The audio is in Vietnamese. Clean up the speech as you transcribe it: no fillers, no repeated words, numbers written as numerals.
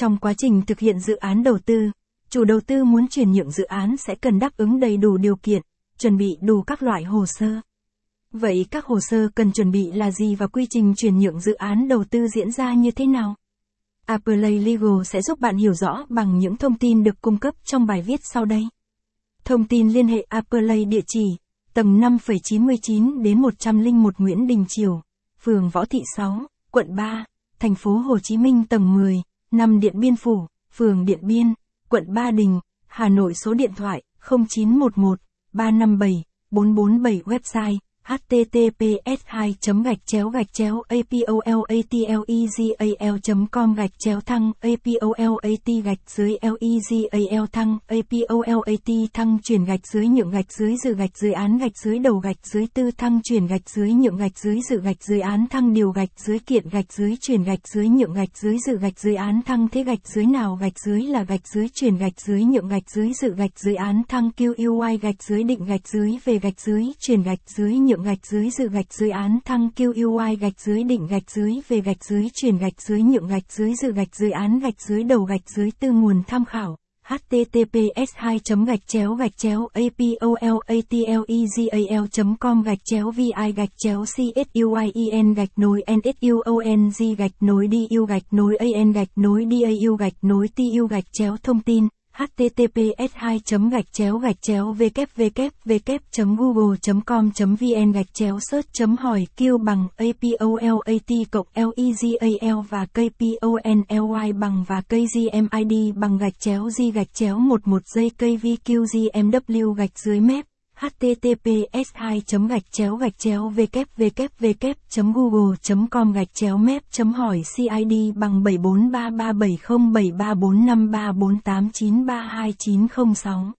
Trong quá trình thực hiện dự án đầu tư, chủ đầu tư muốn chuyển nhượng dự án sẽ cần đáp ứng đầy đủ điều kiện, chuẩn bị đủ các loại hồ sơ. Vậy các hồ sơ cần chuẩn bị là gì và quy trình chuyển nhượng dự án đầu tư diễn ra như thế nào? Apolat Legal sẽ giúp bạn hiểu rõ bằng những thông tin được cung cấp trong bài viết sau đây. Thông tin liên hệ Apolat: địa chỉ, tầng 5,99 đến 101 Nguyễn Đình Chiểu, phường Võ Thị Sáu, quận 3, thành phố Hồ Chí Minh; tầng 10, 5 Điện Biên Phủ, phường Điện Biên, quận Ba Đình, Hà Nội; số điện thoại 0911 357 447, website https://apolat.com/gạch chéo gạch chéo /gqi/gạch dưới định gạch dưới về gạch dưới chuyển gạch dưới nhượng gạch dưới dự gạch dưới án gạch dưới đầu gạch dưới từ thăng chuyển gạch dưới nhượng gạch dưới dự gạch dưới án thăng thế gạch dưới nào gạch dưới là gạch dưới chuyển gạch dưới nhượng gạch dưới dự gạch dưới án thăng qy gạch dưới định gạch dưới về gạch dưới chuyển gạch dưới nhượng gạch dưới dự gạch dưới án gạch dưới đầu gạch dưới từ nguồn tham khảo https://apolat.com/gcuiel.com/csuien/du/dan/du/tu/. https://www.google.com.vn/search.hỏi q bằng apolat cộng legal và kpony bằng và kgmid bằng /g 11 jkvqgmw /map. https://www.google.com/map.hỏi cid bằng 74337073453489329060.